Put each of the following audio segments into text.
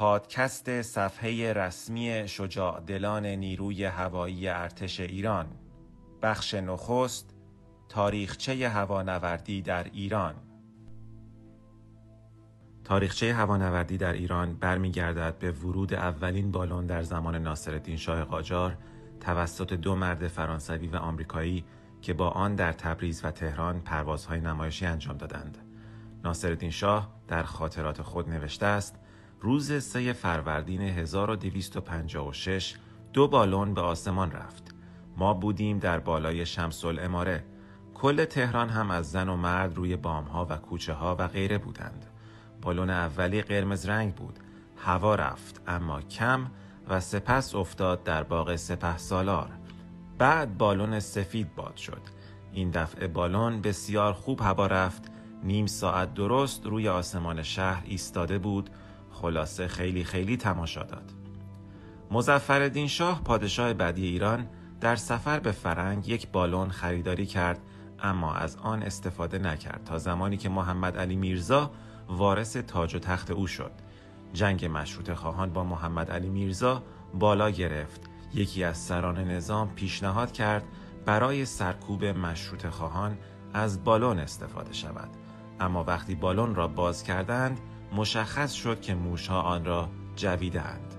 پادکست صفحه رسمی شجاع دلان نیروی هوایی ارتش ایران. بخش نخست، تاریخچه هوانوردی در ایران. تاریخچه هوانوردی در ایران برمیگردد به ورود اولین بالون در زمان ناصرالدین شاه قاجار توسط دو مرد فرانسوی و آمریکایی که با آن در تبریز و تهران پروازهای نمایشی انجام دادند. ناصرالدین شاه در خاطرات خود نوشته است: روز 3 فروردین 1256 دو بالون به آسمان رفت. ما بودیم در بالای شمس العماره. کل تهران هم از زن و مرد روی بامها و کوچه ها و غیره بودند. بالون اولی قرمز رنگ بود. هوا رفت اما کم و سپس افتاد در باغ سپهسالار. بعد بالون سفید باد شد. این دفعه بالون بسیار خوب هوا رفت. نیم ساعت درست روی آسمان شهر ایستاده بود. خلاصه خیلی تماشا داد. مظفرالدین شاه پادشاه بعدی ایران در سفر به فرنگ یک بالون خریداری کرد اما از آن استفاده نکرد تا زمانی که محمد علی میرزا وارث تاج و تخت او شد. جنگ مشروطه خواهان با محمد علی میرزا بالا گرفت. یکی از سران نظام پیشنهاد کرد برای سرکوب مشروطه خواهان از بالون استفاده شود، اما وقتی بالون را باز کردند مشخص شد که موشها آن را جویدند.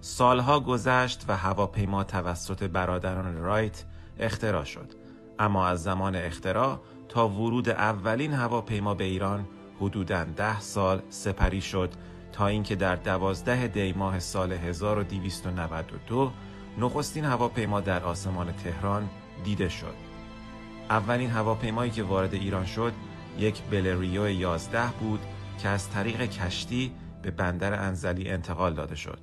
سالها گذشت و هواپیما توسط برادران رایت اختراع شد، اما از زمان اختراع تا ورود اولین هواپیما به ایران حدوداً 10 سال سپری شد تا اینکه در 12 دی ماه سال 1292 نخستین هواپیما در آسمان تهران دیده شد. اولین هواپیمایی که وارد ایران شد یک بلریو 11 بود که از طریق کشتی به بندر انزلی انتقال داده شد.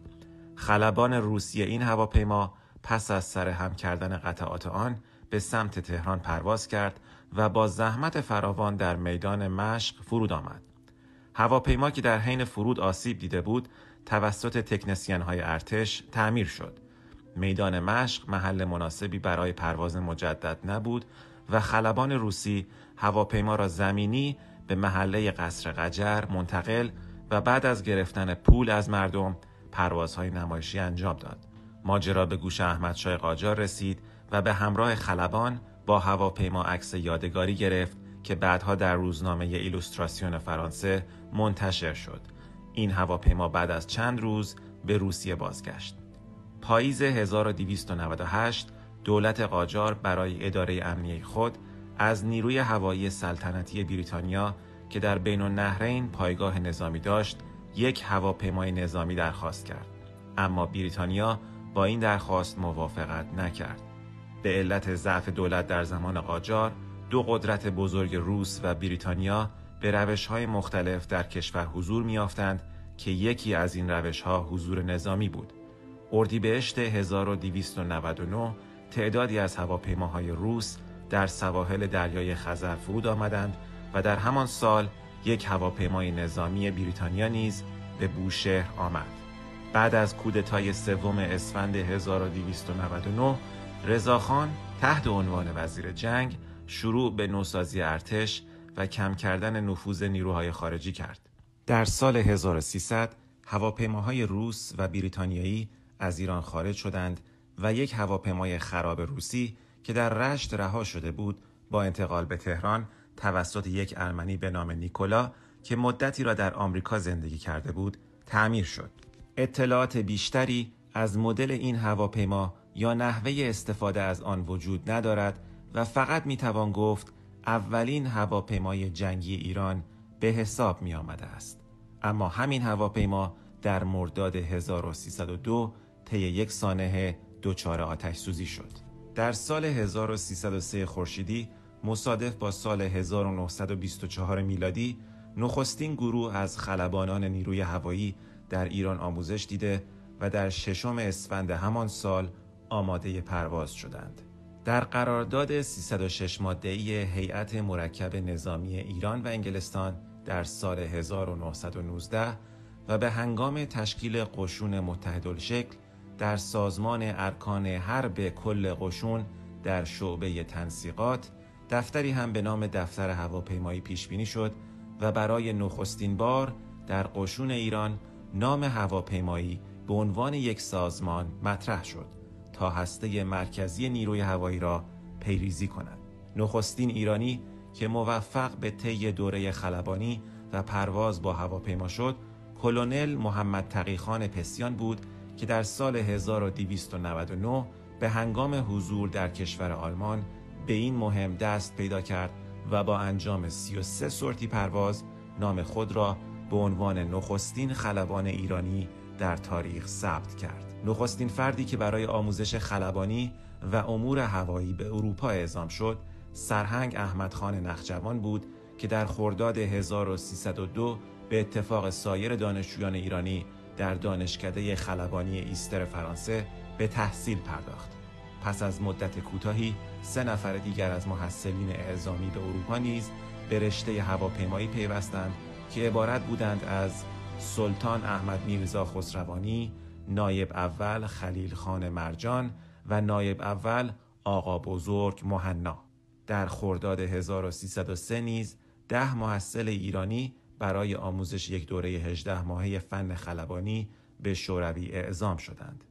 خلبان روسیه این هواپیما پس از سرهم کردن قطعات آن به سمت تهران پرواز کرد و با زحمت فراوان در میدان مشق فرود آمد. هواپیما که در حین فرود آسیب دیده بود توسط تکنسین‌های ارتش تعمیر شد. میدان مشق محل مناسبی برای پرواز مجدد نبود و خلبان روسی هواپیما را زمینی به محله قصر قجر منتقل و بعد از گرفتن پول از مردم پروازهای نمایشی انجام داد. ماجرا به گوش احمد شاه قاجار رسید و به همراه خلبان با هواپیما عکس یادگاری گرفت که بعدها در روزنامه ایلوستراسیون فرانسه منتشر شد. این هواپیما بعد از چند روز به روسیه بازگشت. پاییز 1298 دولت قاجار برای اداره امنیه خود از نیروی هوایی سلطنتی بریتانیا که در بین النهرین پایگاه نظامی داشت یک هواپیمای نظامی درخواست کرد، اما بریتانیا با این درخواست موافقت نکرد. به علت ضعف دولت در زمان قاجار دو قدرت بزرگ روس و بریتانیا به روش‌های مختلف در کشور حضور می‌یافتند که یکی از این روش‌ها حضور نظامی بود. اردیبهشت 1299 تعدادی از هواپیماهای روس در سواحل دریای خزر فرود آمدند و در همان سال یک هواپیمای نظامی بریتانیا نیز به بوشهر آمد. بعد از کودتای 3 اسفند 1299 رضاخان تحت عنوان وزیر جنگ شروع به نوسازی ارتش و کم کردن نفوذ نیروهای خارجی کرد. در سال 1300 هواپیماهای روس و بریتانیایی از ایران خارج شدند و یک هواپیمای خراب روسی که در رشت رها شده بود با انتقال به تهران توسط یک ارمنی به نام نیکولا که مدتی را در آمریکا زندگی کرده بود تعمیر شد. اطلاعات بیشتری از مدل این هواپیما یا نحوه استفاده از آن وجود ندارد و فقط میتوان گفت اولین هواپیمای جنگی ایران به حساب می آمده است. اما همین هواپیما در مرداد 1302 طی یک سانحه دچار آتش سوزی شد. در سال 1303 خورشیدی مصادف با سال 1924 میلادی نخستین گروه از خلبانان نیروی هوایی در ایران آموزش دیده و در 6 اسفند همان سال آماده پرواز شدند. در قرارداد 306 ماده‌ای هیئت مرکب نظامی ایران و انگلستان در سال 1919 و به هنگام تشکیل قشون متحدالشکل در سازمان ارکان حرب کل قشون در شعبه تنسیقات دفتری هم به نام دفتر هواپیمایی پیشبینی شد و برای نخستین بار در قشون ایران نام هواپیمایی به عنوان یک سازمان مطرح شد تا هسته مرکزی نیروی هوایی را پیریزی کند. نخستین ایرانی که موفق به طی دوره خلبانی و پرواز با هواپیما شد، کلونل محمد تقی‌خان پسیان بود که در سال 1299 به هنگام حضور در کشور آلمان به این مهم دست پیدا کرد و با انجام 33 سورتی پرواز نام خود را به عنوان نخستین خلبان ایرانی در تاریخ ثبت کرد. نخستین فردی که برای آموزش خلبانی و امور هوایی به اروپا اعزام شد، سرهنگ احمد خان نخجوان بود که در خرداد 1302 به اتفاق سایر دانشجویان ایرانی در دانشکده خلبانی ایستر فرانسه به تحصیل پرداخت. پس از مدت کوتاهی 3 نفر دیگر از محصلین اعزامی به اروپا نیز به رشته هواپیمایی پیوستند که عبارت بودند از سلطان احمد میرزا خسروانی، نایب اول خلیل خان مرجان و نایب اول آقا بزرگ مهنا. در خرداد 1303 نیز 10 محصل ایرانی برای آموزش یک دوره 18 ماهه فن خلبانی به شوروی اعزام شدند.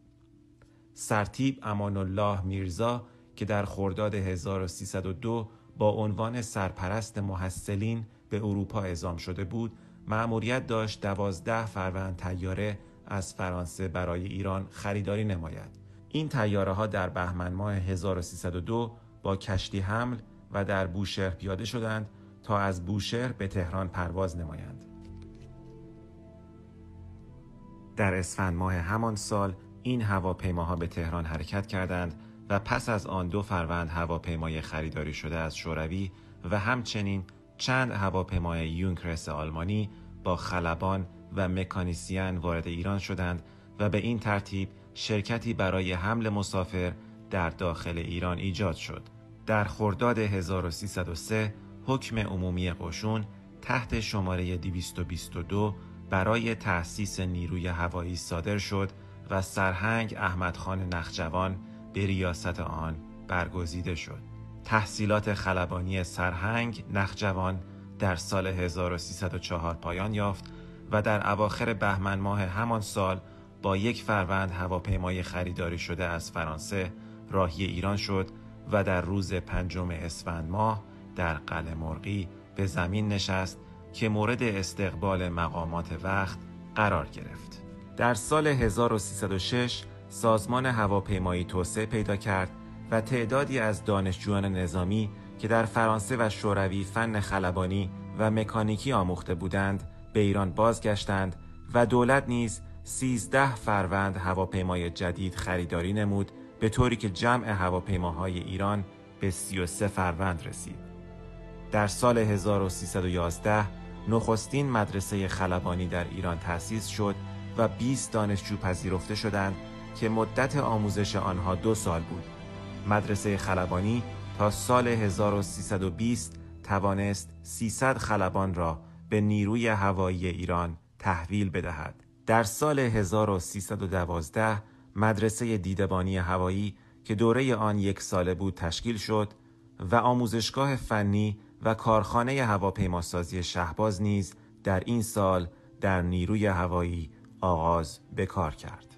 سرتیپ امان الله میرزا که در خرداد 1302 با عنوان سرپرست محصلین به اروپا اعزام شده بود، مأموریت داشت 12 فروند طیاره از فرانسه برای ایران خریداری نماید. این طیاره ها در بهمن ماه 1302 با کشتی حمل و در بوشهر پیاده شدند تا از بوشهر به تهران پرواز نمایند. در اسفند ماه همان سال این هواپیماها به تهران حرکت کردند و پس از آن 2 فروند هواپیمای خریداری شده از شوروی و همچنین چند هواپیمای یونکرس آلمانی با خلبان و مکانیسیان وارد ایران شدند و به این ترتیب شرکتی برای حمل مسافر در داخل ایران ایجاد شد. در خرداد 1303 حکم عمومی قشون تحت شماره 222 برای تأسیس نیروی هوایی صادر شد و سرهنگ احمد خان نخجوان به ریاست آن برگزیده شد. تحصیلات خلبانی سرهنگ نخجوان در سال 1304 پایان یافت و در اواخر بهمن ماه همان سال با 1 فروند هواپیمای خریداری شده از فرانسه راهی ایران شد و در روز 5 اسفند ماه در قلعه مرغی به زمین نشست که مورد استقبال مقامات وقت قرار گرفت. در سال 1306 سازمان هواپیمایی توسعه پیدا کرد و تعدادی از دانشجویان نظامی که در فرانسه و شوروی فن خلبانی و مکانیکی آموخته بودند به ایران بازگشتند و دولت نیز 13 فروند هواپیمای جدید خریداری نمود، به طوری که جمع هواپیماهای ایران به 33 فروند رسید. در سال 1311 نخستین مدرسه خلبانی در ایران تأسیس شد و 20 دانشجو پذیرفته شدند که مدت آموزش آنها 2 سال بود. مدرسه خلبانی تا سال 1320 توانست 300 خلبان را به نیروی هوایی ایران تحویل بدهد. در سال 1312 مدرسه دیدبانی هوایی که دوره آن 1 ساله بود تشکیل شد و آموزشگاه فنی و کارخانه هواپیماسازی شهباز نیز در این سال در نیروی هوایی آغاز به کار کرد.